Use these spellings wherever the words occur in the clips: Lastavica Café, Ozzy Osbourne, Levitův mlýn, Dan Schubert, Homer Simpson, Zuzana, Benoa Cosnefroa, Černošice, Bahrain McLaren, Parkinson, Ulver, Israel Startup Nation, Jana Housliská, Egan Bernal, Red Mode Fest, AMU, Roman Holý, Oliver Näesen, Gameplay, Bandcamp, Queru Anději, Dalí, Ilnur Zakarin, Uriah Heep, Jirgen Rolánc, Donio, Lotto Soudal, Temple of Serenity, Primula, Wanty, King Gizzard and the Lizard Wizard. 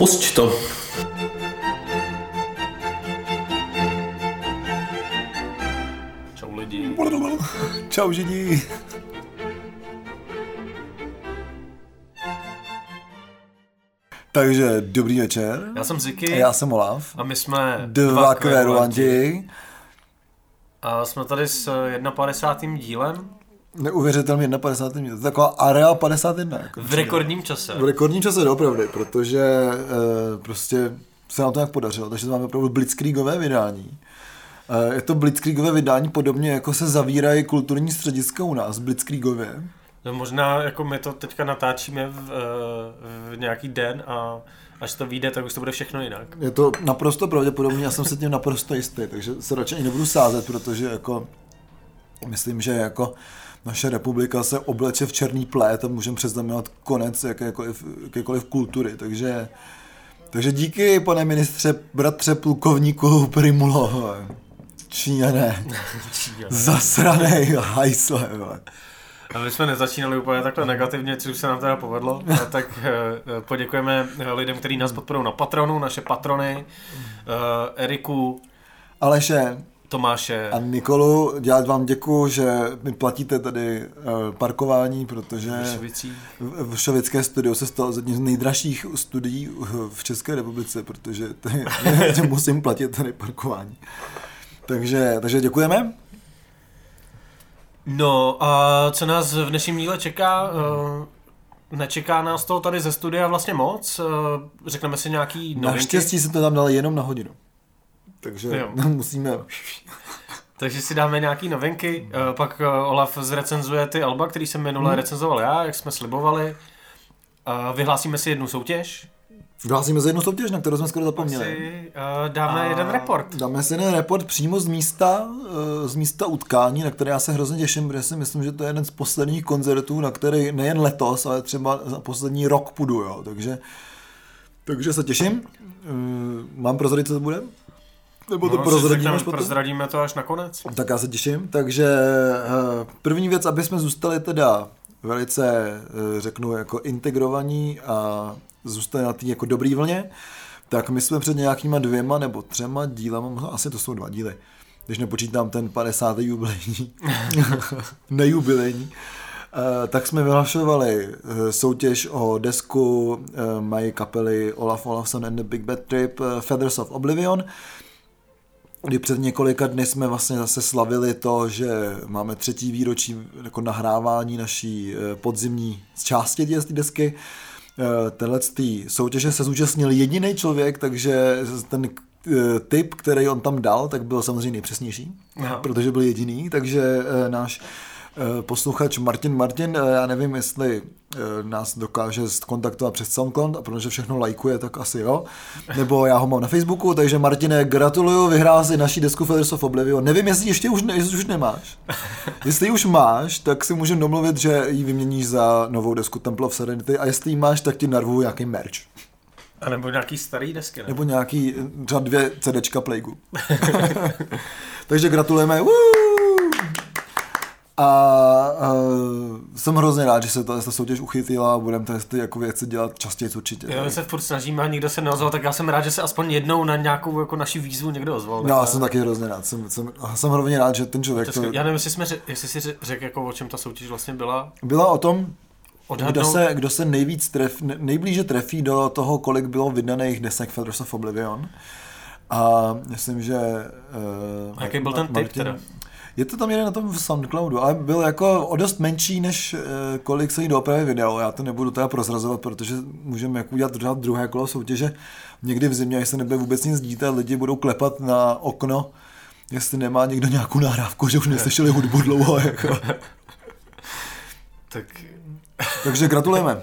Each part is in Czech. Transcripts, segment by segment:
Pusť to. Čau lidi. Čau židi. Takže dobrý večer. Já jsem Ziky. Já jsem Olaf. A my jsme dva Queru Anději. A jsme tady s 51. dílem. Neuvěřitelně 51. To je taková area 51. Jako v rekordním čase. V rekordním čase doopravdy, protože prostě se nám to nějak podařilo. Takže to máme opravdu blitzkriegové vydání. Je to blitzkriegové vydání podobně, jako se zavírají kulturní střediska u nás blitzkriegově. No možná jako my to teďka natáčíme v nějaký den a až to vyjde, tak už to bude všechno jinak. Je to naprosto pravděpodobně, já jsem se tím naprosto jistý, takže se radši ani nebudu sázet, protože jako myslím, že jako naše republika se obleče v černý plét a můžeme předznamenat konec jakékoliv kultury, takže díky, pane ministře, bratře plukovníku Primulo, Číňané, zasranej hajsle. My jsme nezačínali úplně takhle negativně, což se nám teda povedlo, tak poděkujeme lidem, kteří nás podporují na Patronu, naše patrony, Eriku, Aleše, Tomáše a Nikolu. Já vám děkuju, že mi platíte tady parkování, protože Vršovické studio se stalo jedním z nejdražších studií v České republice, protože tady musím platit tady parkování. Takže děkujeme. No a co nás v dnešním díle čeká? Nečeká nás to tady ze studia vlastně moc. Řekneme si nějaký novinky. Naštěstí se to tam dalo jenom na hodinu. Takže musíme... Takže si dáme nějaký novinky. Pak Olaf zrecenzuje ty alba, který jsem minule recenzoval já, jak jsme slibovali. Vyhlásíme si jednu soutěž. Vyhlásíme si jednu soutěž, na kterou jsme skoro zapomněli. Si, dáme jeden report. Dáme si jeden report přímo z místa utkání, na které já se hrozně těším, protože si myslím, že to je jeden z posledních koncertů, na který nejen letos, ale třeba za poslední rok půjdu. Jo. Takže se těším. Mám prozradit, co to bude? Nebo to prozradíme to až nakonec. Tak já se těším. Takže první věc, aby jsme zůstali teda velice, řeknu, jako integrovaní a zůstali na té jako dobrý vlně, tak my jsme před nějakýma 2 nebo 3 dílama, asi to jsou 2 díly, když nepočítám ten 50. jubilejní, nejubilejní, tak jsme vyhlašovali soutěž o desku mají kapely Olaf Olafsson and the Big Bad Trip Feathers of Oblivion, kdy před několika dny jsme vlastně zase slavili to, že máme 3. výročí jako nahrávání naší podzimní části té desky. Tenhle soutěže se zúčastnil jediný člověk, takže ten tip, který on tam dal, tak byl samozřejmě nejpřesnější, protože byl jediný, takže náš posluchač Martin, já nevím, jestli nás dokáže kontaktovat přes SoundCloud, a protože všechno lajkuje, tak asi jo, nebo já ho mám na Facebooku, takže Martine, gratuluju, vyhrál si naší desku Faders of Oblivio, nevím, jestli ještě už nemáš. Jestli už máš, tak si můžeme domluvit, že ji vyměníš za novou desku Temple of Serenity a jestli ji máš, tak ti narvu nějaký merch. A nebo nějaký starý desky, ne? Nebo nějaký, třeba 2 CDčka Plagu. Takže gratulujeme, A jsem hrozně rád, že se ta soutěž uchytila a budeme ty jako věci dělat častěji určitě. Jo, my se furt snažíme a nikdo se neozval, tak já jsem rád, že se aspoň jednou na nějakou jako naši výzvu někdo ozval. Já jsem taky hrozně rád, jsem hrozně rád, že ten člověk... Já nevím, jestli si řekl, jako, o čem ta soutěž vlastně byla. Byla o tom, kdo se nejblíže trefí do toho, kolik bylo vydaných desek Faders of Oblivion. A myslím, že... A jaký byl ten tip teda? Je to tam jeden na tom v SoundCloudu, ale byl jako o dost menší, než kolik se jí doopravy vydalo. Já to nebudu teda prozrazovat, protože můžeme jako udělat druhé kolo soutěže někdy v zimě, až se nebude vůbec nic dít a lidi budou klepat na okno, jestli nemá někdo nějakou nahrávku, že už neslyšeli hudbu dlouho. Jako. Tak. Takže gratulujeme.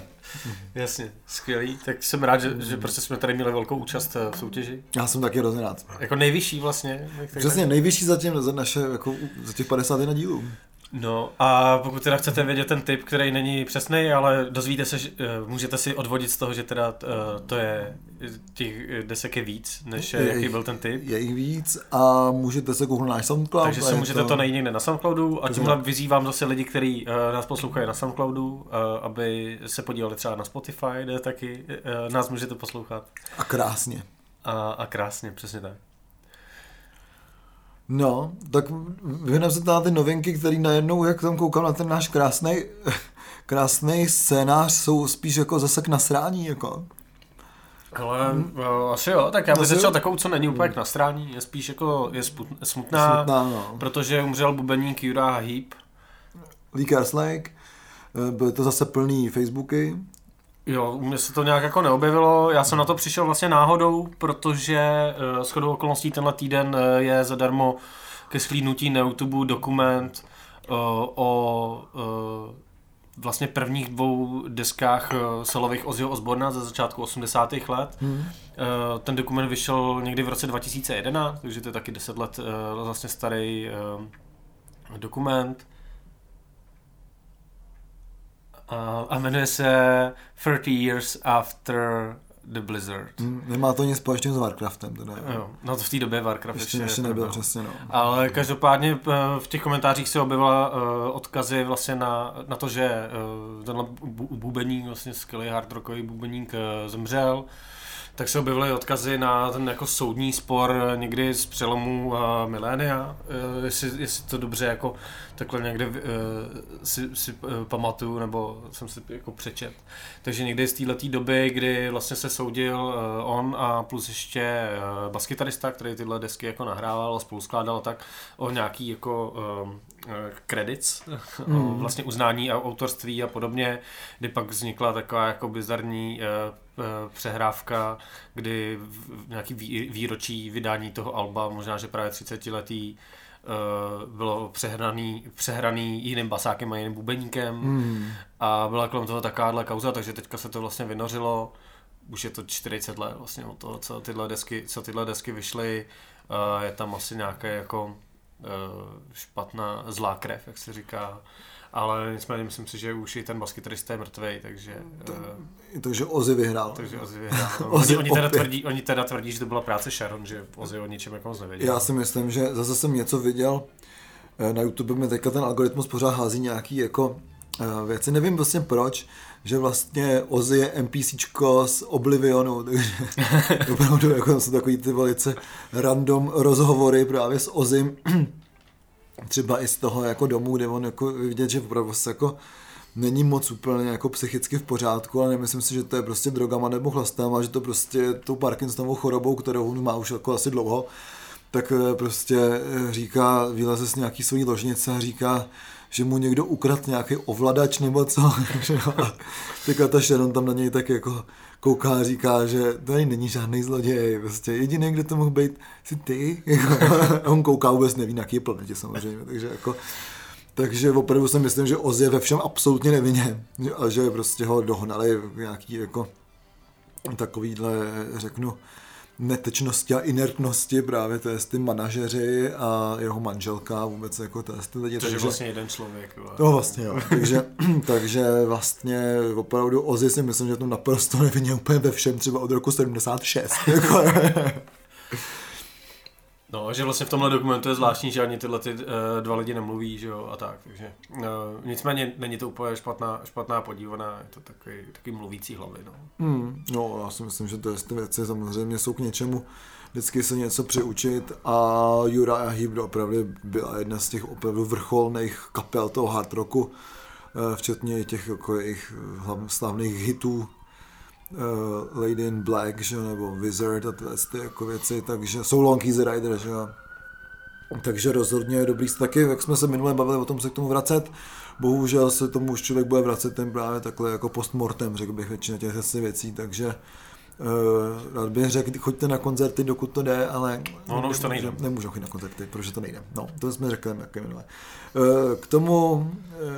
Jasně, skvělý. Tak jsem rád, že prostě jsme tady měli velkou účast v soutěži. Já jsem taky hrozně rád. Jako nejvyšší vlastně. Přesně, nejvyšší zatím za těch 51 dílů. No a pokud teda chcete vědět ten tip, který není přesnej, ale dozvíte se, můžete si odvodit z toho, že teda to je těch desek je víc, než je, jaký byl ten tip. Je jich víc a můžete se kouknout na SoundCloud. Takže se můžete to najít někde na SoundCloudu a tímhle vyzývám zase lidi, kteří nás poslouchají na SoundCloudu, aby se podívali třeba na Spotify, kde taky nás můžete poslouchat. A krásně. A krásně, přesně tak. No, tak vyhneme se na ty novinky, které najednou, jak tam koukám na ten náš krásnej scénář, jsou spíš jako zase k nasrání, jako. Hele, asi jo, tak já bych začal takovou, co není úplně k nasrání, je spíš jako, je smutná no. Protože umřel bubeník Uriah Heep. Leakers Lake, byly to zase plný Facebooky. Jo, u mě se to nějak jako neobjevilo, já jsem na to přišel vlastně náhodou, protože shodou okolností tenhle týden je zadarmo ke shlídnutí na YouTube dokument o vlastně prvních dvou deskách solových Ozzyho Osbourna ze začátku 80. let. Ten dokument vyšel někdy v roce 2011, takže to je taky 10 let vlastně starý dokument. A jmenuje se 30 Years After the Blizzard. Nemá to nic společného s Warcraftem. Teda. Jo, no to v té době Warcraft ještě nebyl. Přesně, no. Ale každopádně v těch komentářích se objevila odkazy vlastně na to, že tenhle bubeník, vlastně skvělý hardrockový bubeník zemřel. Tak se objevily odkazy na ten jako soudní spor někdy z přelomu milénia, jestli to dobře jako takhle někde si pamatuju, nebo jsem si jako přečet. Takže někdy z této doby, kdy vlastně se soudil on a plus ještě baskytarista, který tyhle desky jako nahrával a spoluskládal tak o nějaký jako credits, o vlastně uznání a autorství a podobně, kdy pak vznikla taková jako bizarní přehrávka, kdy v nějaký výročí vydání toho alba, možná, že právě 30letý, bylo přehraný jiným basákem a jiným bubeníkem a byla kolem toho takováhle kauza, takže teďka se to vlastně vynořilo, už je to 40 let vlastně od toho, co tyhle desky vyšly, je tam asi nějaké jako špatná zlá krev, jak se říká. Ale nicméně myslím si, že už i ten baskytarista je mrtvej, takže Ozzy vyhrál. Takže Ozzy vyhrál. Oni teda tvrdí, že to byla práce Sharon, že Ozzy o ničem jako moc nevěděl. Já si myslím, že zase jsem něco viděl, na YouTube mi teďka ten algoritmus pořád hází nějaký jako věci, nevím vlastně proč, že vlastně Ozzy je NPCčko z Oblivionu, takže opravdu jako jsou takový ty velice random rozhovory právě s Ozzym. Třeba i z toho jako domů, kde on jako vidět, že opravdu se jako není moc úplně jako psychicky v pořádku, ale nemyslím si, že to je prostě drogama nebo chlastem, a že to prostě tou Parkinsonovou chorobou, kterou on má už jako asi dlouho, tak prostě říká, vyleze z nějaký svojí ložnice a říká, že mu někdo ukradl nějaký ovladač nebo co. Teďka ta Sharon tam na něj tak jako kouká a říká, že tady není žádný zloděj, prostě jediný, kde to mohl být, si ty. On kouká, vůbec neví, na jaký planetě samozřejmě, takže opravdu si myslím, že Ozzy je ve všem absolutně nevinně a že prostě ho dohnali nějaký jako takovýhle, řeknu, netečnosti a inertnosti právě to je s ty manažeři a jeho manželka vůbec jako to je s ty lidi. Takže vlastně jeden člověk. No vlastně jo, takže vlastně opravdu Ozzy si myslím, že to naprosto nevinně úplně ve všem třeba od roku 76. Jako. No, že vlastně v tomhle dokumentu je zvláštní, že ani tyhle dva lidi nemluví, že jo, a tak, takže nicméně není to úplně špatná podívaná, je to takový mluvící hlavy, no. No, já si myslím, že to je ty věci samozřejmě jsou k něčemu, vždycky se něco přiučit a Uriah Heep opravdu byla jedna z těch opravdu vrcholných kapel toho hard rocku, včetně těch jako jejich slavných hitů. Lady in Black, že, nebo Wizard a ty jako věci, takže jsou Long Easy Rider, že jo. Takže rozhodně je dobrý se taky, jak jsme se minule bavili o tom se k tomu vracet, bohužel se tomu už člověk bude vracet ten právě takhle jako postmortem, řekl bych většina těch věcí, takže rád bych řekl, choďte na koncerty, dokud to jde, ale no, už to nejde. Nemůžu chodit na koncerty, protože to nejde. No, to jsme řekli nějaké minulé. K tomu,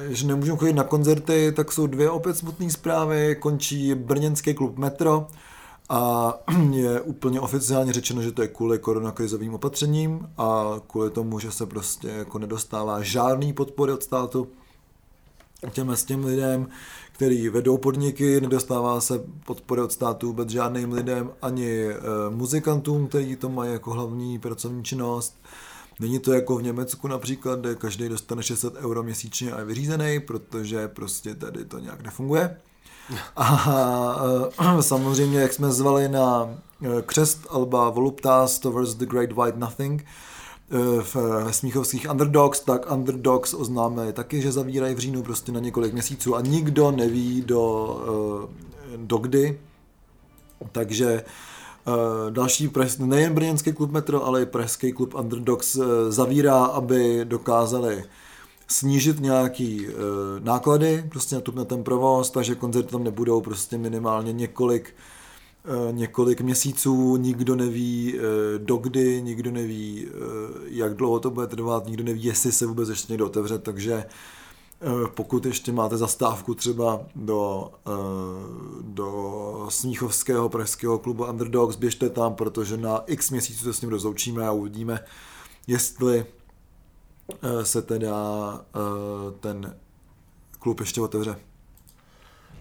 že nemůžu chodit na koncerty, tak jsou dvě opět smutné zprávy. Končí brněnský klub Metro A je úplně oficiálně řečeno, že to je kvůli koronakrizovým opatřením a kvůli tomu, že se prostě jako nedostává žádný podpory od státu těm lidem, který vedou podniky, nedostává se podpory od státu vůbec žádným lidem, ani muzikantům, kteří to mají jako hlavní pracovní činnost. Není to jako v Německu například, kde každý dostane 600 € měsíčně a je vyřízený, protože prostě tady to nějak nefunguje. A samozřejmě, jak jsme zvali na křest alba Voluptas Towards the Great White Nothing v smíchovských Underdogs, tak Underdogs oznámili taky, že zavírají v říjnu prostě na několik měsíců a nikdo neví do kdy. Takže další, nejen brněnský klub Metro, ale i pražský klub Underdogs zavírá, aby dokázali snížit nějaký náklady prostě na ten provoz, takže koncerty tam nebudou prostě minimálně několik měsíců, nikdo neví dokdy, nikdo neví jak dlouho to bude trvat, nikdo neví, jestli se vůbec ještě někdo otevře, takže pokud ještě máte zastávku třeba do smíchovského pražského klubu Underdogs, běžte tam, protože na x měsíců se s ním rozloučíme a uvidíme, jestli se teda ten klub ještě otevře.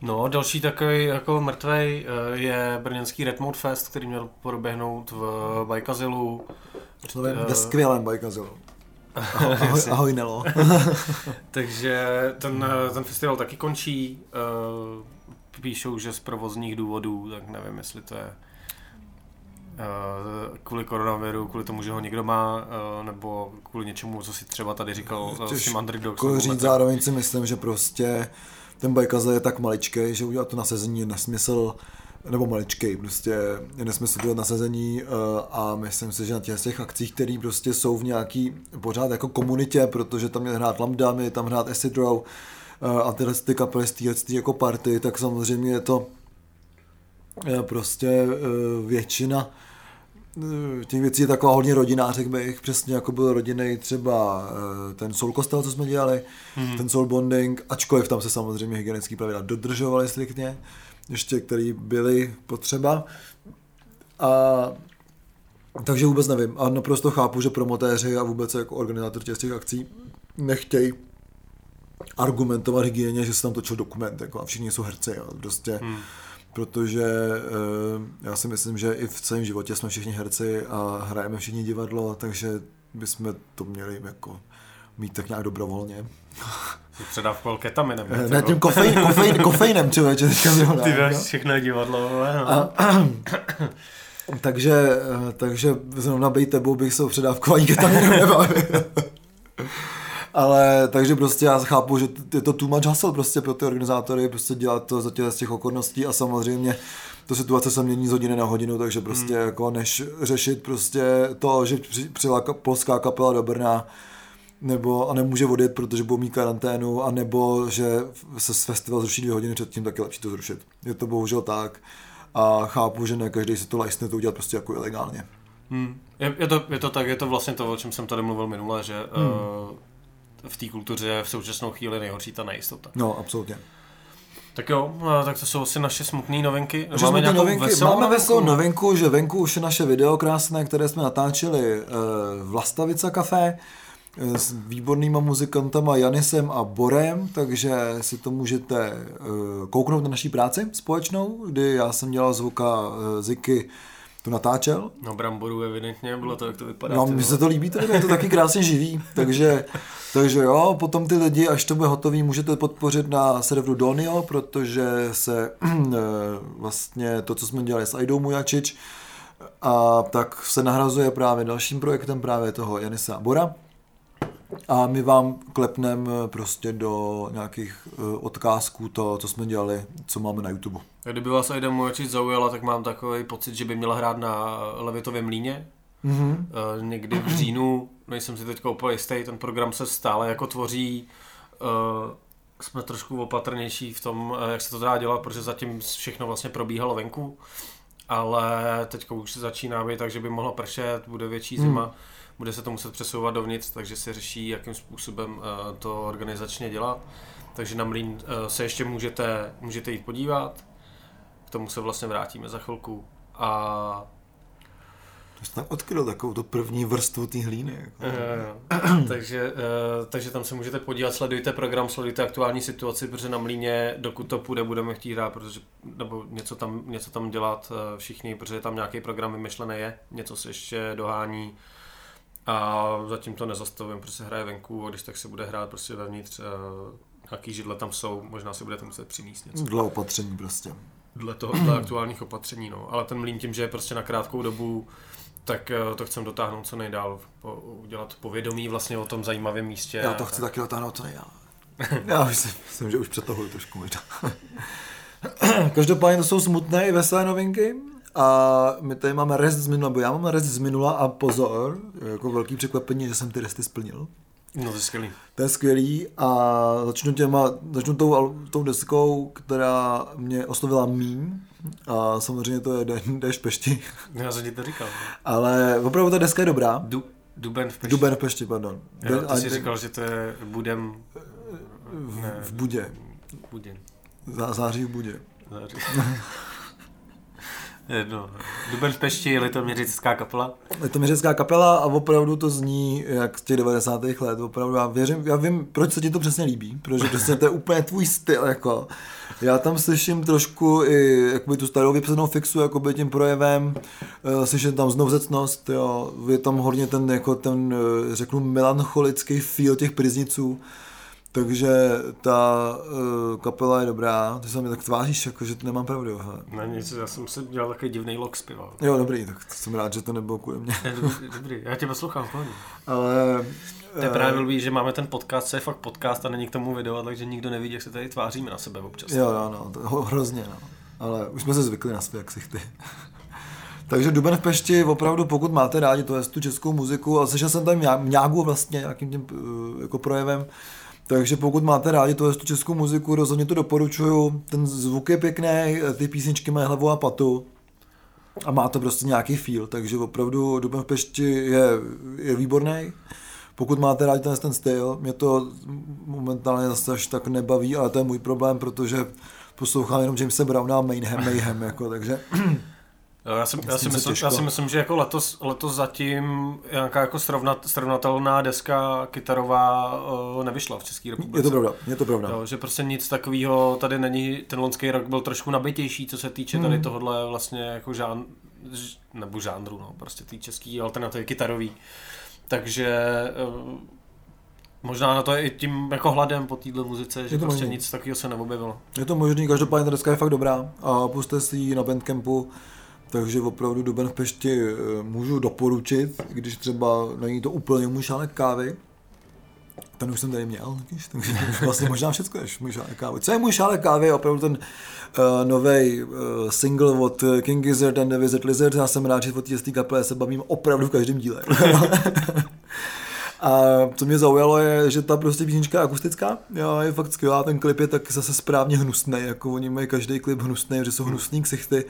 No, další takový jako mrtvej je brněnský Red Mode Fest, který měl proběhnout v Bajkazilu. Ve skvělém Bajkazilu. Ahoj Nelo. Takže ten festival taky končí. Píšou, že z provozních důvodů, tak nevím, jestli to je kvůli koronaviru, kvůli tomu, že ho někdo má, nebo kvůli něčemu, co si třeba tady říkal s tím Underdogsem. Říct zároveň si myslím, že prostě ten Bajkazil je tak maličkej, že udělat to nasazení je nesmysl, nebo maličkej, prostě je nesmysl udělat nasazení a myslím si, že na těch akcích, které prostě jsou v nějaký pořád jako komunitě, protože tam je hrát Lambda, je tam hrát Acid Row a tyhle ty kapely z jako party, tak samozřejmě je to prostě většina těch věcí je taková hodně rodinná, řekl bych, přesně jako byl rodinný třeba ten Soul Kostel, co jsme dělali, ten Soulbonding, ačkoliv tam se samozřejmě hygienické pravidla dodržovaly striktně, ještě který byly potřeba. A takže vůbec nevím, a naprosto chápu, že promotéři a vůbec jako organizátor těch akcí nechtějí argumentovat hygieně, že se tam točil dokument, jako a všichni jsou herci, jo, prostě protože já si myslím, že i v celém životě jsme všichni herci a hrajeme všichni divadlo, takže bychom to měli jako mít tak nějak dobrovolně. Předávkou ketaminem. Ne, tím kofeinem, člověče. Ty všechno divadlo. Takže zrovna bej tebou bych se o předávkování ketaminem nebavil. Ale takže prostě já chápu, že je to too much hustle prostě pro ty organizátory, prostě dělat to za těch okolností a samozřejmě to situace se mění z hodiny na hodinu, takže prostě jako než řešit prostě to, že přijela polská kapela do Brna nebo a nemůže odjet, protože budou mít karanténu, a nebo že se festival zruší 2 hodiny předtím, tak je lepší to zrušit. Je to bohužel tak a chápu, že ne každý si to lajstne to udělat prostě jako ilegálně. Je to tak, je to vlastně to, o čem jsem tady mluvil minule, že v té kultuře v současnou chvíli nejhorší ta nejistota. No, absolutně. Tak jo, tak to jsou asi naše smutné novinky. Máme nějakou veselou novinku, že venku už je naše video krásné, které jsme natáčeli v Lastavica Café s výbornýma muzikantama Janisem a Borem, takže si to můžete kouknout na naší práci společnou, kdy já jsem dělal zvuka Ziky, to natáčel. No, Bramboru evidentně bylo to, jak to vypadá. No, mně se to líbí, to je to taky krásně živý, takže jo, potom ty lidi, až to bude hotový, můžete podpořit na serveru Donio, protože se vlastně to, co jsme dělali s Aidou Mujáčič, a tak se nahrazuje právě dalším projektem právě toho Janisa a Bora. A my vám klepneme prostě do nějakých odkázků to, co jsme dělali, co máme na YouTube. A kdyby vás Aida Mujáčič zaujala, tak mám takový pocit, že by měla hrát na Levitově mlýně. Někdy v říjnu, nejsem si teďka úplně jistý, ten program se stále jako tvoří. Jsme trošku opatrnější v tom, jak se to dá dělat, protože zatím všechno vlastně probíhalo venku. Ale teďka už se začíná být, takže by mohla pršet, bude větší zima. Bude se to muset přesouvat dovnitř, takže se řeší, jakým způsobem to organizačně dělat. Takže na mlýn se ještě můžete jít podívat. K tomu se vlastně vrátíme za chvilku. A to jsi tam odkryl takovou tu první vrstvu té hlíny. Jako. Takže tam se můžete podívat, sledujte program, sledujte aktuální situaci, protože na mlýně, dokud to půjde, budeme chtít hrát, protože, nebo něco tam dělat všichni, protože tam nějaký program vymyšlený je, něco se ještě dohání a zatím to nezastavím, protože se hraje venku a když tak se bude hrát prostě vevnitř, jaký židle tam jsou, možná si budete muset přinést něco. Dle opatření prostě. Dle aktuálních opatření, no. Ale ten mlýn tím, že je prostě na krátkou dobu, tak to chcem dotáhnout co nejdál, udělat povědomí vlastně o tom zajímavém místě. Já to chci taky dotáhnout co nejdál. Já myslím, že už přetahuji trošku možná. Každopádně to jsou smutné i veselé novinky a my tady máme rest z minula, nebo já mám rest z minula a pozor, jako velký překvapení, že jsem ty resty splnil. No to je skvělý. To je skvělý a začnu tou deskou, která mě oslovila míň. A samozřejmě to je Déšť v Pešti. Já jsem ti to říkal. Ale opravdu ta deska je dobrá. Duben v Pešti. Duben v Pešti, pardon. Jo, ty jsi říkal, že to je budem... V Budě. Září v Budě. Září. No. Duben v Pešti je litoměřická kapela. Litoměřická kapela a opravdu to zní jak z těch 90. let. Opravdu já vím, proč se ti to přesně líbí, protože přesně to je úplně tvůj styl. Jako. Já tam slyším trošku i jakoby, tu starou vypsanou fixu jakoby, tím projevem, slyším tam znovzecnost, jo. Je tam hodně ten, jako ten řeknu, melancholický feel těch Prizniců. Takže ta kapela je dobrá, ty se mi tak tváříš, jako, že to nemám pravdu. Ne, nic, já jsem si dělal takový divný lok zpíval. Jo, dobrý, tak jsem rád, že to nebylo kvůli mě. Dobrý, já tě poslouchám, pohodě. Ale... To je právě blbý, že máme ten podcast, co je fakt podcast a není k tomu video, takže nikdo nevidí, jak se tady tváříme na sebe občas. Jo, no, to hrozně, no. Ale už jsme se zvykli na své ksichty. Takže Duben v Pešti, opravdu pokud máte rádi to tu českou muziku, a slyšel jsem tam nějakou vlastně nějakým tím jako projevem. Takže pokud máte rádi tu českou muziku, rozhodně to doporučuju. Ten zvuk je pěkný, ty písničky mají hlavu a patu a má to prostě nějaký feel, takže opravdu Duben v Pešti je výborný. Pokud máte rádi ten styl, mě to momentálně zase až tak nebaví, ale to je můj problém, protože poslouchám jenom Jamesa Browna a Mayhem jako, takže... Já si myslím, že jako letos zatím nějaká jako srovnatelná deska kytarová nevyšla v České republice. Je to pravda. Jo, že prostě nic takového tady není, ten loňský rok byl trošku nabitější, co se týče tady tohohle vlastně jako žánru, no, prostě ty český alternativy kytarový. Takže možná na to je i tím jako hladem po této muzice, že prostě možný. Nic takového se neobjevilo. Je to možný, každopádně ta deska je fakt dobrá a pusťte si ji na Bandcampu. Takže opravdu Duben v Pešti můžu doporučit, když třeba není to úplně můj šálek kávy. Ten už jsem tady měl, takže vlastně možná všechno je můj šálek kávy. Co je můj šálek kávy? Je opravdu ten novej single od King Gizzard and the Lizard Wizard. Já jsem rád, že od té kapele se bavím opravdu v každém díle. A co mě zaujalo je, že ta prostě písnička je akustická, jo, je fakt skvělá, ten klip je tak zase správně hnusný, jako oni mají každý klip hnusný, že jsou hnusný ksichty.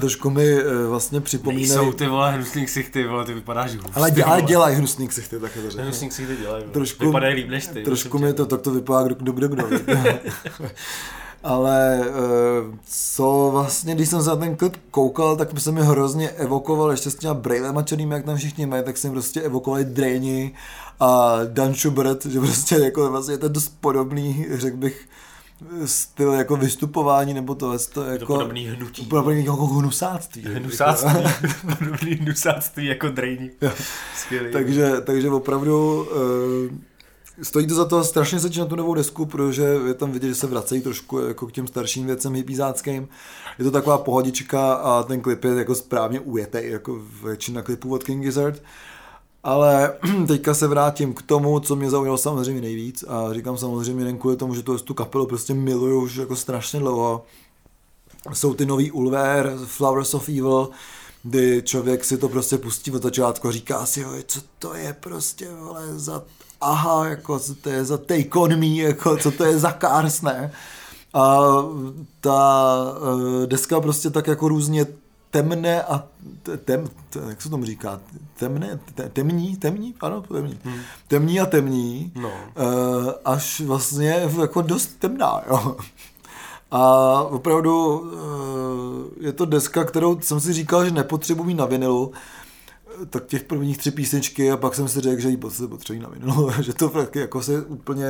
Trošku mi vlastně připomínají... Nejsou ty vole hnusný ksichty, vole, ty vypadáš hnusný. Ale dělají hnusný ksichty, tak je to řekne. Hnusný ksichty dělají, trošku, vypadají líp než ty. Trošku mi to, tak to vypadá kdo. Ale co vlastně, když jsem se na ten klip koukal, tak se mi hrozně evokoval ještě s těma brejlema černými, jak tam všichni mají, tak jsem prostě evokovali Dréni a Dan Schubert, že prostě jako vlastně je to dost podobný, řekl bych, styl jako vystupování, nebo tohle to jako... podobný hnutí. Podobný jako hnusáctví. Podobný hnusáctví jako Dréni. Skvělý. Takže opravdu... Stojí to za to strašně začít na tu novou desku, protože je tam vidět, že se vracejí trošku jako k těm starším věcem hippiezáckým. Je to taková pohodička a ten klip je jako správně ujetej, jako většina klipů od King Gizzard. Ale teďka se vrátím k tomu, co mě zaujalo samozřejmě nejvíc a říkám samozřejmě jen kvůli tomu, že tu kapelu prostě miluju už jako strašně dlouho. Jsou ty nový Ulver, Flowers of Evil, kdy člověk si to prostě pustí od začátku a říká si, co to je prostě, vole, za... aha, jako, co to je za Take On Me, jako, co to je za Cars, ne? A ta deska prostě tak jako různě temné a jak se tomu říká? Temní? Ano, temní. Temní a temní, no. Až vlastně jako dost temná, jo. A opravdu je to deska, kterou jsem si říkal, že nepotřebuji mít na vinilu, tak těch prvních 3 písničky a pak jsem si řekl, že ji potřebuji na vinilu, že to jako se úplně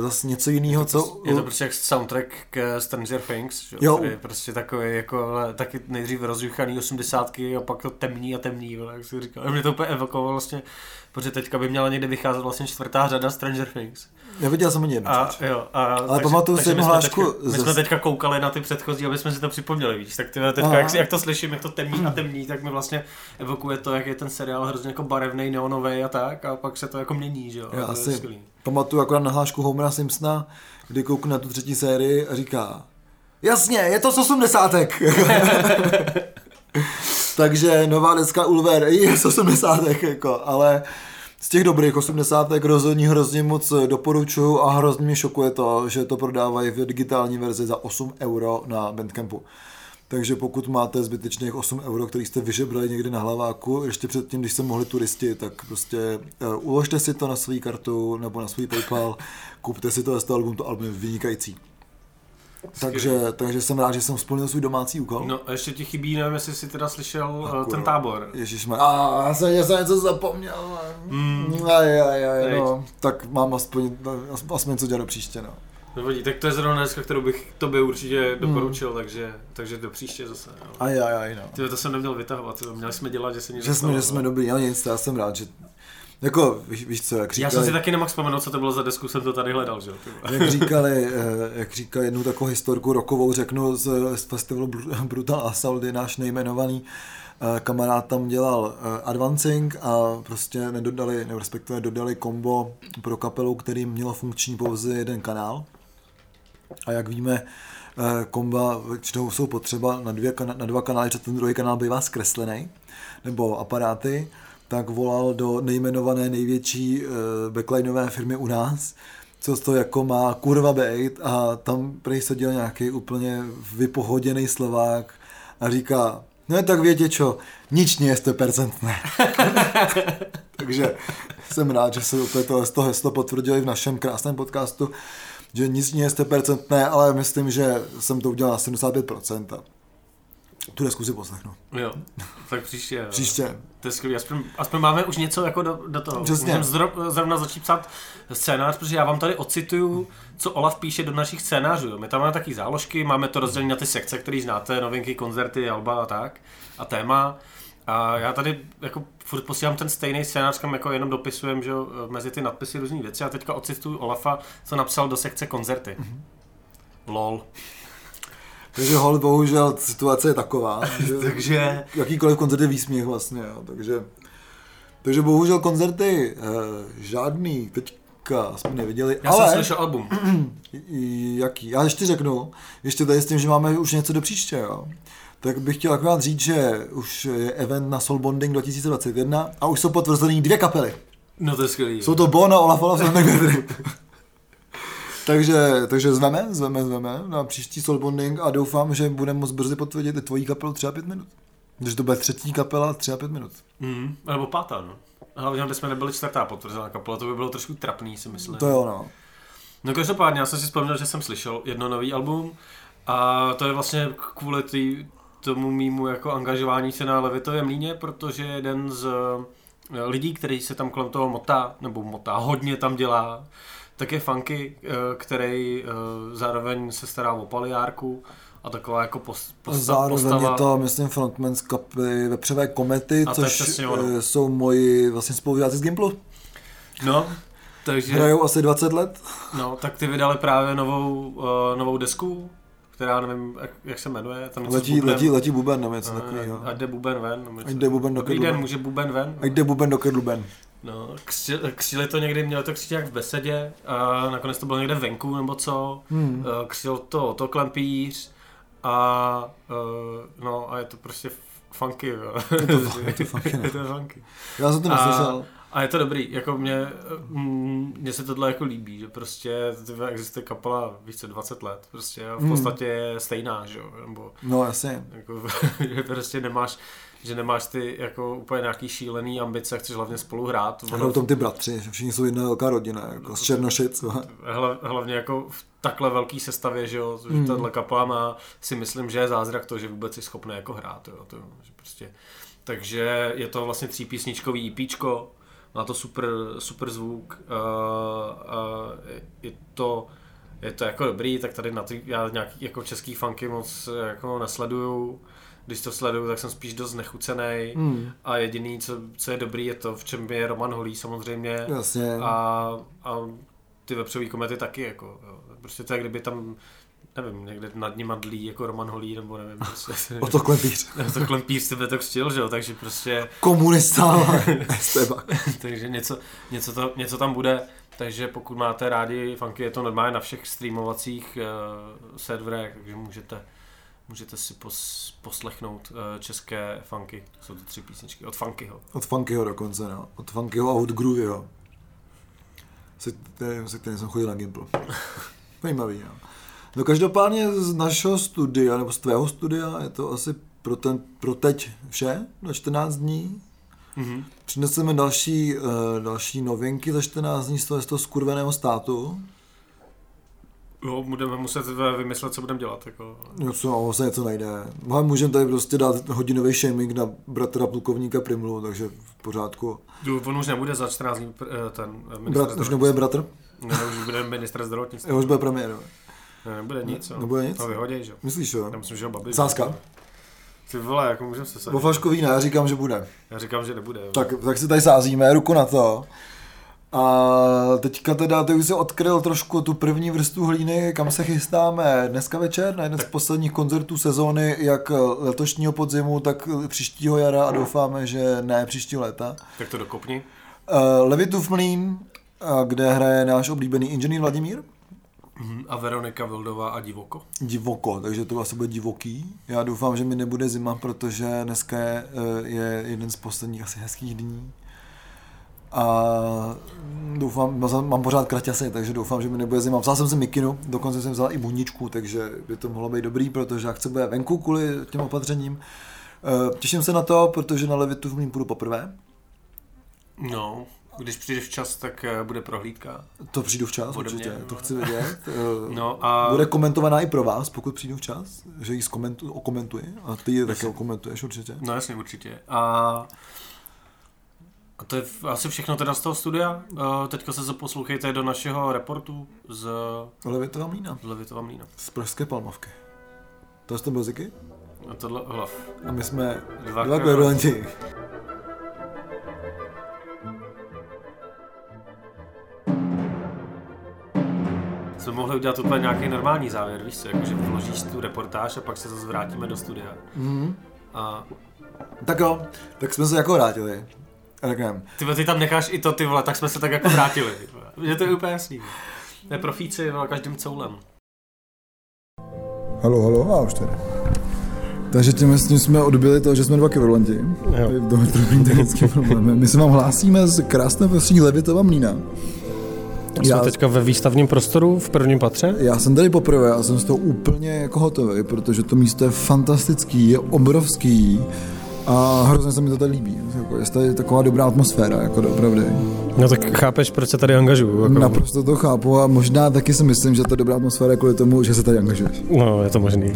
zase něco jiného. Je to prostě jak soundtrack k Stranger Things, že? Jo. Je prostě takový jako taky nejdřív rozjuchaný 80ky a pak to temní a temní, jak si říkal. Mě to úplně evokovalo vlastně, protože teďka by měla někde vycházet vlastně 4. řada Stranger Things. Neviděl jsem ani jednu. Ale pamatuju si jednu hlášku. My jsme teďka koukali na ty předchozí, aby jsme si to připomněli, víš. Tak teďka, jak to slyším, jak to temní a temní, tak mi vlastně evokuje to, jak je ten seriál hrozně jako barevnej, neonovej a tak. A pak se to jako mění, že jo. Já asi pamatuju akorát na hlášku Homera Simpsona, kdy koukne na tu 3. sérii a říká: jasně, je to z 80. Takže nová deska Ulver je z 80. jako, ale z těch dobrých 80. rozhodně hrozně moc doporučuju a hrozně mě šokuje to, že to prodávají v digitální verzi za 8 € na Bandcampu. Takže pokud máte zbytečných 8 €, který jste vyžebrali někdy na hlaváku, ještě předtím, když jste mohli turisti, tak prostě uložte si to na svou kartu nebo na svůj PayPal, kupte si to a to album je vynikající. Takže jsem rád, že jsem splnil svůj domácí úkol. No a ještě ti chybí, nevím, jestli jsi teda slyšel ten tábor. Ježišmar. A já jsem něco zapomněl. No. Tak mám aspoň co dělat do příště, no. Nevadí, tak to je zrovna dneska, kterou bych tobě určitě doporučil, takže do příště zase. No. No. Tyhle, to jsem neměl vytahovat, měli jsme dělat, že se nic dostalo. Že jsme dobrý, ale nic, já jsem rád, že... Jako, víš co, jak říkali... Já jsem si taky nemohl vzpomenout, co to bylo za desku, jsem to tady hledal, že jo? Jak říkali jednu takovou historku rokovou, řeknu, z festivalu Brutal Assault, je náš nejmenovaný kamarád tam dělal advancing a prostě dodali kombo pro kapelu, který mělo funkční pouze jeden kanál. A jak víme, komba většinou jsou potřeba na dva kanály, že ten druhý kanál bývá zkreslený, nebo aparáty, tak volal do nejmenované největší backlineové firmy u nás, co to jako má kurva bejt, a tam prej se dělal nějaký úplně vypohoděný Slovák a říká: no tak větě čo, nič nie je 100%. Takže jsem rád, že se opět to heslo potvrdili v našem krásném podcastu, že nic nie je 100%, ale myslím, že jsem to udělal na 75%. Tu desku si poslechnu. Jo, tak příště. Příště. To je skvělý. Aspoň máme už něco jako do toho. Můžeme zrovna začít psát scénář, protože já vám tady ocituju, co Olaf píše do našich scénářů. Jo. My tam máme taky záložky, máme to rozdělené na ty sekce, které znáte, novinky, koncerty, alba a tak, a téma. A já tady jako furt posílám ten stejný scénář, kam jako jenom dopisujem, že jo, mezi ty nadpisy různý věci, a teďka ocituju Olafa, co napsal do sekce koncerty. Mm-hmm. LOL. Takže hol, bohužel situace je taková, že takže... jakýkoliv koncert je výsměch vlastně, jo. Takže bohužel koncerty žádný teďka jsme neviděli, já ale... Já jsem slyšel album. Jaký? Já ještě řeknu, ještě tady s tím, že máme už něco do příště, jo. Tak bych chtěl akorát říct, že už je event na Soulbonding 2021 a už jsou potvrzený 2 kapely. No to je skvělý. Jsou to Bor a Olaf Olafsson and the Big Bad Trip. Takže zveme na příští Soulbonding a doufám, že budeme moc brzy potvrdit i tvojí kapelu 3 a 5 minut. Takže to bude 3. kapela 3 a 5 minut. Nebo 5. no. Hlavně, aby jsme nebyli 4. potvrzená kapela, to by bylo trošku trapný, si myslím. To jo, no. No každopádně, já jsem si vzpomněl, že jsem slyšel jedno nový album a to je vlastně kvůli tomu mýmu jako angažování se na Levitově mlýně, protože jeden z lidí, který se tam kolem toho motá, hodně tam dělá, tak je Funky, který zároveň se stará o paliárku a taková jako postava. Zároveň je to, myslím, frontman z kapely Vepřové komety, což jsou moji vlastně spolužáci z Gimplu. No, takže... Hrajou asi 20 let. No, tak ty vydali právě novou desku, která nevím, jak se jmenuje. Tam letí buben nebo něco takového. Ať jde buben ven. Ať jde buben do kedluben. Může buben ven. Ať jde buben do kedluben. No, křili to někdy, mělo to křičet jak v besedě a nakonec to bylo někde venku nebo co. Křil to Otoklempíř a no a je to prostě funky. Je to funky. Já jsem to neslyšel. A je to dobrý, jako mně se tohle jako líbí, že prostě existuje kapela více 20 let, prostě v podstatě je stejná, že jo, nebo... No jasně. Jako, že prostě nemáš ty jako úplně nějaký šílený ambice, chceš hlavně spolu hrát. Ono... Tom ty bratři, všichni jsou jedna velká rodina, jako z Černošic. Hlavně jako v takhle velký sestavě, že jo, že tahle kapela má, si myslím, že je zázrak to, že vůbec je schopné jako hrát, jo, to, že prostě... Takže je to vlastně 3písničkový EPčko, má to super zvuk, je to jako dobrý, tak tady na ty, já nějaký jako český funky moc jako nesleduju, když to sleduju, tak jsem spíš dost nechucenej a jediný, co je dobrý, je to, v čem je Roman Holý samozřejmě. Jasně. A ty vepřový komety taky, jako, jo. Prostě to je, kdyby tam... Nevím, někde nad ním dlí jako Roman Holý, nebo nevím. Prostě, Otoklempíř. Otoklempíř tebe to křtil, že jo, takže prostě... Komunista, takže něco tam bude, takže pokud máte rádi funky, je to normálně na všech streamovacích serverech, takže můžete si poslechnout české funky. Jsou to 3 písničky. Od funkyho. Dokonce, no. Od funkyho a od groovyho. Se kterým jsem chodil na Gimplu. Zajímavý, no. No každopádně z našeho studia, nebo z tvého studia, je to asi pro teď vše, na 14 dní. Mm-hmm. Přineseme další novinky za 14 dní z toho skurveného státu. Jo, budeme muset vymyslet, co budeme dělat. Jako. No, se něco najde. Můžeme tady prostě dát hodinový shaming na bratra plukovníka Primlu, takže v pořádku. Jo, on už nebude za 14 dní ten ministr. Už nebude bratr? Ne, už bude ministr zdravotnictví. Jo, už bude premiér. Nebude nic. To vyhodí, že jo. Myslíš, jo? Já myslím, že ho babi. Sázka. Ty vole, jako můžeme se sázet. O flašku vína, já říkám, že bude. Já říkám, že nebude. Tak se tady sázíme, ruku na to. A teďka teda, ty už jsi odkryl trošku tu první vrstu hlíny, kam se chystáme dneska večer, na jeden z posledních koncertů sezóny, jak letošního podzimu, tak příštího jara a doufáme, že ne příští léta. Tak to dokopni. Levitův mlýn, kde hraje náš oblíbený inženýr Vladimír. A Veronika Voldová a Divoko. Takže to asi bude divoký. Já doufám, že mi nebude zima, protože dneska je jeden z posledních asi hezkých dní. A doufám, mám pořád kraťasy, takže doufám, že mi nebude zima. Vzal jsem si mikinu, dokonce jsem vzal i buničku, takže by to mohlo být dobrý, protože jak se bude venku kvůli těm opatřením. Těším se na to, protože na Levitu v mým půjdu poprvé. No... Když přijdeš včas, tak bude prohlídka. To přijdu včas, určitě, to chci vědět. No a... Bude komentovaná i pro vás, pokud přijdu včas, že ji okomentuji a ty ji také okomentuješ určitě. No jasně, určitě. A to je asi všechno teda z toho studia. Teďka se zaposlouchejte do našeho reportu z Levitova mlýna. Z Pražské Palmovky. To jste muziky? A tohle hlav. A my jsme dva Queru Anději. Jsme mohli udělat úplně nějaký normální závěr, víš co, jakože vložíš tu reportáž a pak se zase vrátíme do studia. A... Tak jo, tak jsme se jako vrátili. Ty tam necháš i to, ty vole, tak jsme se tak jako vrátili. Že to je úplně jasný. To je profíci, vole, každým coulem. Halo, a už tady. Takže tím jsme odbyli to, že jsme dva kvrlanti. To je první technický problém. My se vám hlásíme z krásného prostředí Levitova mlýna. Jsme teďka ve výstavním prostoru v prvním patře? Já jsem tady poprvé a jsem z toho úplně jako hotový, protože to místo je fantastický, je obrovský a hrozně se mi to tady líbí. Jako, je tady taková dobrá atmosféra, jako opravdu. No tak chápeš, proč se tady angažuju? Jako... Naprosto to chápu a možná taky si myslím, že ta dobrá atmosféra je kvůli tomu, že se tady angažuješ. No, je to možný.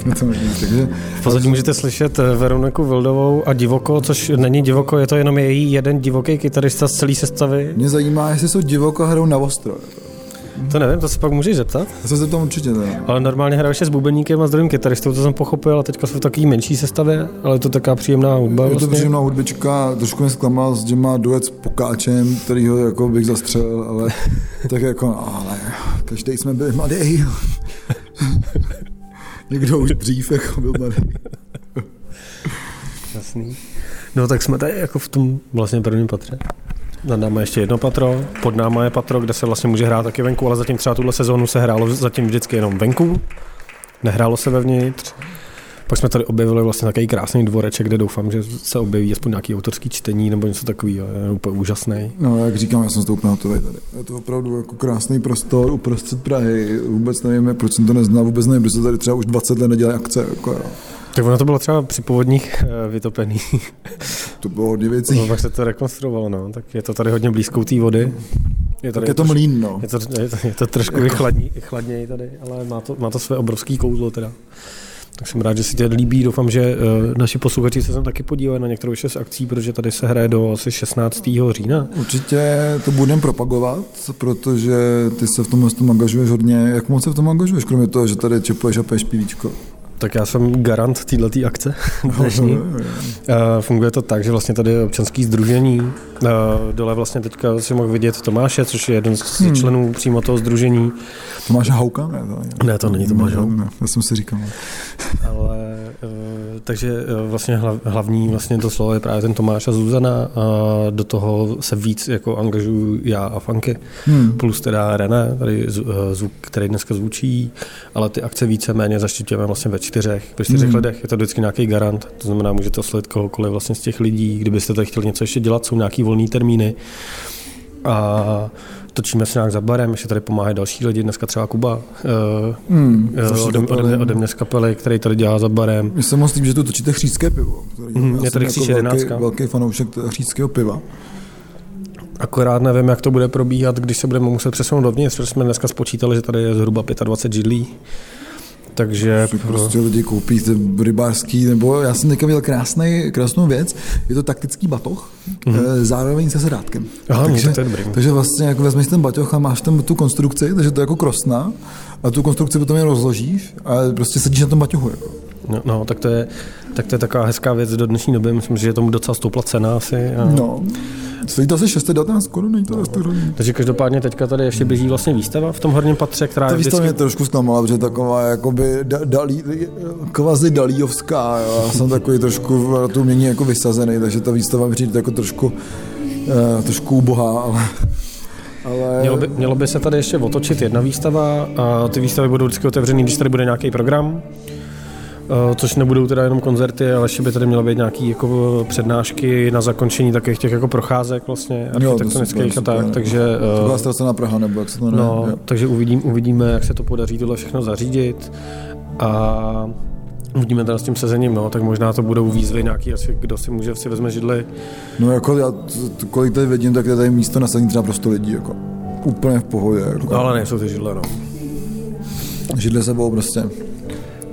Takže... V pozadí můžete slyšet Veroniku Vildovou a Divoko, což není Divoko, je to jenom její jeden divoký kytarista z celé sestavy. Mě zajímá, jestli jsou Divoko hrajou na ostro. To nevím, to se pak můžeš zeptat. To se zeptám určitě. Ne? Ale normálně hrajou ještě s bubeníkem a s druhým kytaristou, to jsem pochopil, a teďka jsou v takový menší sestavě, ale je to taková příjemná hudba. Je to vlastně příjemná hudbička, trošku mě zklamal, že má duet s Pokáčem, kterýho jako bych zastřelil, ale tak jako, no, ale každý jsme byli mladý. Někdo už dřív jako byl mladý. Jasný. No tak jsme tady jako v tom vlastně prvním patře. Nad náma ještě jedno patro, pod náma je patro, kde se vlastně může hrát taky venku, ale zatím třeba tuhle sezónu se hrálo zatím vždycky jenom venku, nehrálo se vevnitř. Pak jsme tady objevili vlastně takový krásný dvoreček, kde doufám, že se objeví aspoň nějaký autorský čtení nebo něco takového, je úplně úžasný. No, jak říkám, já jsem to úplně hotový tady. Je to opravdu jako krásný prostor uprostřed Prahy. Vůbec nevím, proč jsem to neznal, vůbec nevím, protože se tady třeba už 20 let nedělají akce. Jako, tak ono to bylo třeba při povodních vytopených. To bylo hodně věcí. No, pak se to rekonstruovalo, no. Tak je to tady hodně blízkou té vody. Je tady, tak je to mlýn, no. Je to trošku jako chladněji tady, ale má to své obrovské kouzlo teda. Tak jsem rád, že si tě líbí. Doufám, že naši posluchači se tam taky podívají na některou z akcí, protože tady se hraje do asi 16. října. Určitě to budeme propagovat, protože ty se v tomhle tom angažuješ hodně. Jak moc se v tom angažuješ, kromě toho, že tady čepuješ a piješ pivíčko? Tak já jsem garant této akce dnešní. Funguje to tak, že vlastně tady je občanský sdružení. Dole vlastně teďka si mohl vidět Tomáše, což je jeden z členů přímo toho sdružení. Tomáš Houka? Ne, to není Tomáš Houka. Já jsem si říkal. Ale takže vlastně hlavní vlastně to slovo je právě ten Tomáš a Zuzana. A do toho se víc jako angažuju já a Fanky. Plus teda René, tady zvuk, který dneska zvučí, ale ty akce víceméně zaštiťujeme vlastně ve čtyřech lidech. Je to vždycky nějaký garant, to znamená, můžete oslovit kohokoliv vlastně z těch lidí, kdybyste tady chtěli něco ještě dělat, jsou nějaký volný termíny a točíme se nějak za barem, ještě tady pomáhají další lidi, dneska třeba Kuba ode mě z kapely, který tady dělá za barem. Mně se moc líbí, že tu točíte chřícké pivo. Já jsem jako velký fanoušek chříckého piva. Akorát nevím, jak to bude probíhat, když se budeme muset přesunout dovnitř, protože jsme dneska spočítali, že tady je zhruba 25 židlí. Takže prostě lidi koupí rybářský, nebo já jsem teďka viděl krásnou věc, je to taktický batoh, zároveň se sedátkem. Aha, takže vlastně jako vezmeš ten batoh a máš tam tu konstrukci, takže to je jako krosna a tu konstrukci potom jen rozložíš a prostě sedíš na tom batohu. Jako. No, tak to je taková hezká věc do dnešní doby, myslím, že je tomu docela stoupla cena asi. A... No. Stojí to asi 619 korun, není to no. Takže každopádně teďka tady ještě běží vlastně výstava v tom horním patře, která je vždycky... Ta výstava mě trošku zklamala, protože taková jakoby kvazi dalíovská, jo. Já jsem takový trošku na tu mění jako vysazený, takže ta výstava mi přijde jako trošku ubohá, ale... Mělo by se tady ještě otočit jedna výstava a ty výstavy budou vždycky otevřený, když tady bude nějaký program. Což nebudou teda jenom koncerty, ale ještě by tady měla být nějaký jako přednášky na zakončení takových těch jako procházek vlastně architektonických a tak, takže... To byla ztracená Praha, nebo jak se to takže uvidíme, jak se to podaří tohle všechno zařídit a uvidíme teda s tím sezením, no, tak možná to budou výzvy nějaký, asi kdo si vezme židli. No jako já, kolik tady vidím, tak je tady místo na sezení třeba pro 100 lidí, jako úplně v pohodě. Jako. Ale nejsou ty židle, no. Židle sebou prostě.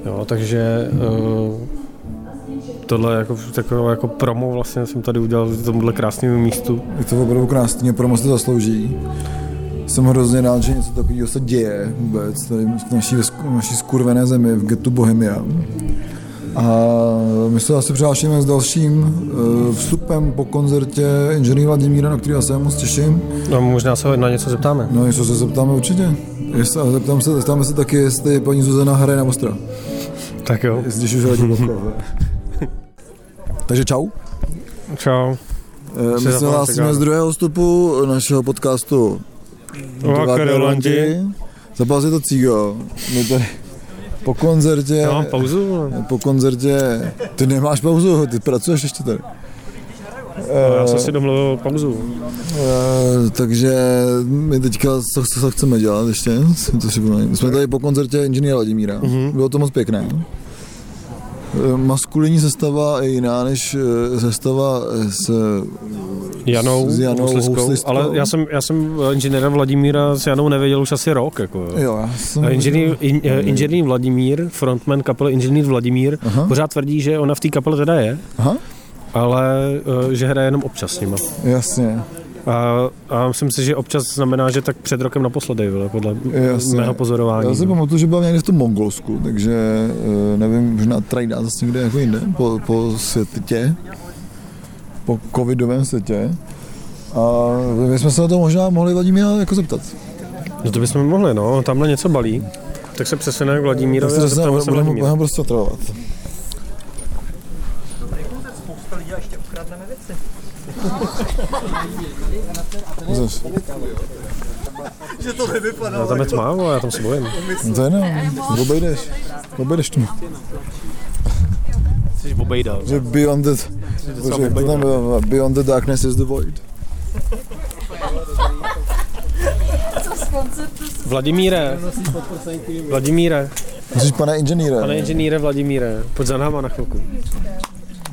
Jo, takže tohle jako takovou jako promo vlastně jsem tady udělal v tomhle krásném místu. Je to opravdu krásný, promo se to zaslouží. Jsem hrozně rád, že něco takového se děje vůbec tady v naší skurvené zemi, v getu Bohemia. A my se asi přihlášíme s dalším vstupem po koncertě inženýra Vladimíra, na který se moc těším. No možná se na něco zeptáme. No něco se zeptáme určitě. Zeptáme se taky, jestli paní Zuzana hraje na ostra. Tak jo. Když už hodí okolo. Takže čau. Čau. My se hlásíme z druhého vstupu našeho podcastu. Queru Anději. Zapal si to cígo. My tady po koncertě... Já mám pauzu. Po koncertě... Ty nemáš pauzu, ty pracuješ ještě tady. Já jsem si domluvil pauzu. Takže my teďka co chceme dělat ještě, to připomínám. Jsme tady po koncertě inženýra Vladimíra, bylo to moc pěkné. Maskulinní sestava je jiná než sestava s Janou Housliskou. Ale já jsem inženýra Vladimíra s Janou nevěděl už asi rok. Jako. Jo, já jsem... Inženýr Vladimír, frontman kapely Inženýr Vladimír, pořád tvrdí, že ona v té kapele teda je. Aha. Ale že hraje jenom občas s nima. Jasně. A myslím si, že občas znamená, že tak před rokem naposledy, podle mého pozorování. Já si pamatuju, že byla někde v tom Mongolsku, takže nevím, možná trajdá zase někde jako jinde, po světě, po covidovém světě. A my jsme se na to možná mohli Vladimíra jako zeptat. No to bychom mohli, no, tamhle něco balí, tak se přesuneme k Vladimírovi a zeptáme se Vladimíra. Budeme prostě otravovat. Že to nevypadalo. Já tam je tmávo, já tam se bojím. To je ne, obejdeš tu. jsi obejdal. Že Beyond the Darkness is the Void. Vladimíre. Musíš pane inženýre, Vladimíre, pojď za náma na chvilku.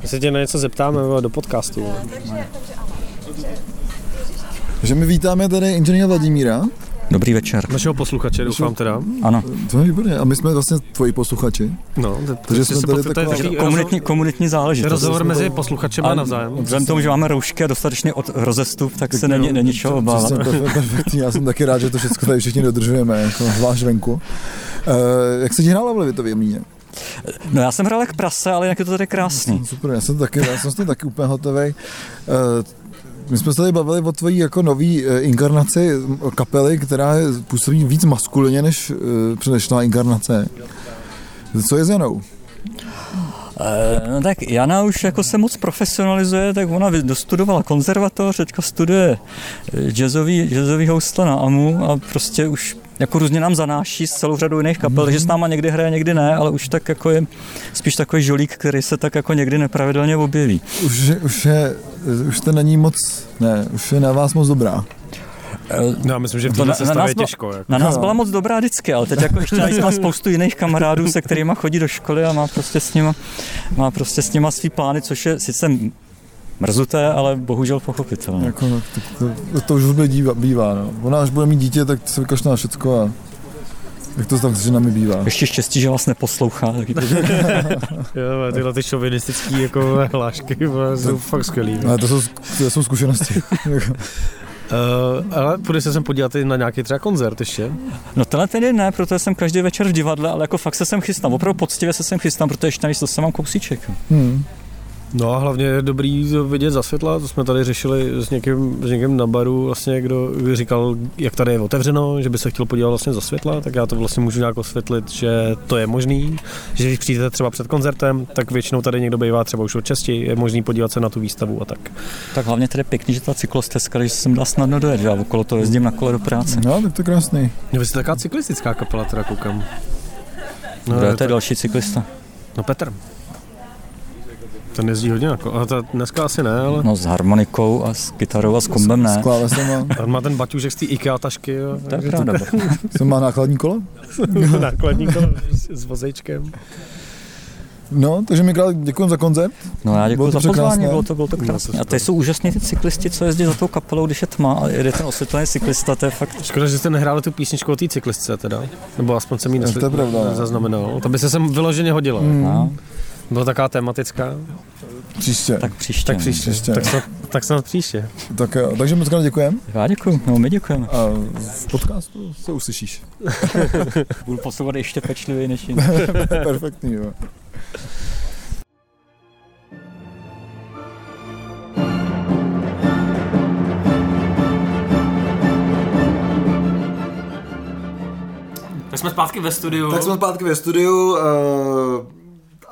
My se tě na něco zeptáme do podcastu. Takže my vítáme tady inženýra Vladimíra. Dobrý večer. Našeho posluchače, doufám teda. Ano. To je výborně. A my jsme vlastně tvoji posluchači. No, takže jsme tady takový komunitní záležitost. Rozhovor mezi posluchačem a navzájem. Vzhledem tomu, že máme roušky a dostatečně od rozestup, tak se není čeho obávat. Já jsem taky rád, že to všechno tady všichni dodržujeme, zvlášť venku. Jak se ti hrálo v Levitově mlýně? No já jsem hrál jak prase, ale jinak je to tady krásný. Super, já jsem taky úplně hotovej. My jsme se tady bavili o tvojí jako nový inkarnaci kapely, která působí víc maskulině než předešlá inkarnace. Co je s Janou? No tak Jana už jako se moc profesionalizuje, tak ona dostudovala konzervatoř, teďka studuje jazzový housle na AMU a prostě už jako různě nám zanáší s celou řadou jiných kapel, že s náma někdy hraje, někdy ne, ale už tak jako je spíš takový žolík, který se tak jako někdy nepravidelně objeví. Už to není moc, ne, už je na vás moc dobrá. No, myslím, že v této sestavě je těžko. Jako. Na nás byla moc dobrá vždycky, ale teď jako ještě má spoustu jiných kamarádů, se kterýma chodí do školy a má prostě s nima svý plány, což je sice mrzuté, ale bohužel pochopitelné. Jako, to už vůbec bývá. No. Ona až bude mít dítě, tak se vykašle na všecko a jak to tam s ženami bývá. Ještě štěstí, že vás neposlouchá. Jo, tyhle ty šovinistický jako hlášky jsou fakt skvělý. Ne? To jsou zkušenosti. Ale půjde se sem podívat na nějaký třeba koncert ještě? No tenhle tedy ne, protože jsem každý večer v divadle, ale jako fakt se sem chystám, opravdu poctivě se sem chystám, protože ještě navíc zase mám kousíček. No a hlavně je dobrý vidět za světla, to jsme tady řešili s někým na baru, vlastně, kdo říkal, jak tady je otevřeno, že by se chtěl podívat vlastně za světla, tak já to vlastně můžu nějak osvětlit, že to je možný, že když přijdete třeba před koncertem, tak většinou tady někdo bývá třeba už od časti, je možný podívat se na tu výstavu a tak. Tak hlavně tady je pěkný, že ta cyklostezka, že jsem dá snadno dojet, já okolo to jezdím na kole do práce. No, tak to je krásný. No, vy jste taková cyklistická kapela, teda koukám. No, kdo je tady další cyklista? No, Petr. Ten jezdí hodně jako, a to dneska asi ne, ale... No s harmonikou a s kytarou a s kombem ne. S klávesem a... Tam má ten baťužek z té IKEA tašky, jo. To je pravda. Jsem má nákladní kolo? Nákladní kolo s vozejčkem. No, takže mi krát děkujem za koncert. No já děkuju za pozvání, bylo to krásné. A tady jsou úžasní ty cyklisti, co jezdí za tou kapelou, když je tma a jede ten osvětlený cyklista, to je fakt... Škoda, že jste nehráli tu písničku o té cyklistce teda, nebo aspoň jsem ji nezaznamenal. To by se sem vyloženě hodilo. Byla taková tematická. Příště. Tak snad příště. Tak jo, takže moc krát děkujeme. Já děkuju, no my děkujeme. A v podcastu se uslyšíš. Budu poslouchat ještě pečlivěji než jiný. Perfektní, jo. Tak jsme zpátky ve studiu.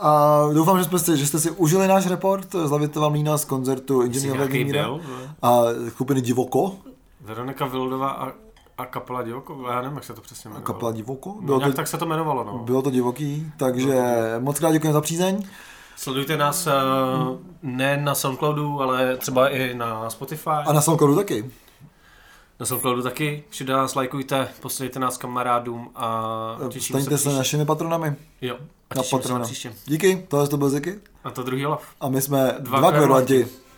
A doufám, že jste si užili náš report z Levitova mlýna z koncertu inženýra Vladimíra a skupiny Divoko. Veronika Voldová a kapela Divoko, já nevím, jak se to přesně jmenovalo. Kapela Divoko? Nějak tak se to jmenovalo, no. Bylo to divoký, takže moc krát děkujeme za přízeň. Sledujte nás ne na Soundcloudu, ale třeba i na Spotify. A na Soundcloudu taky. Všude nás lajkujte, posílejte nás kamarádům a těšíme se příště. Staňte se našimi patronami. Jo. A těšíme se příště. Díky, tohle to byl Ziky. A to druhý Olaf. A my jsme dva Queru Anději.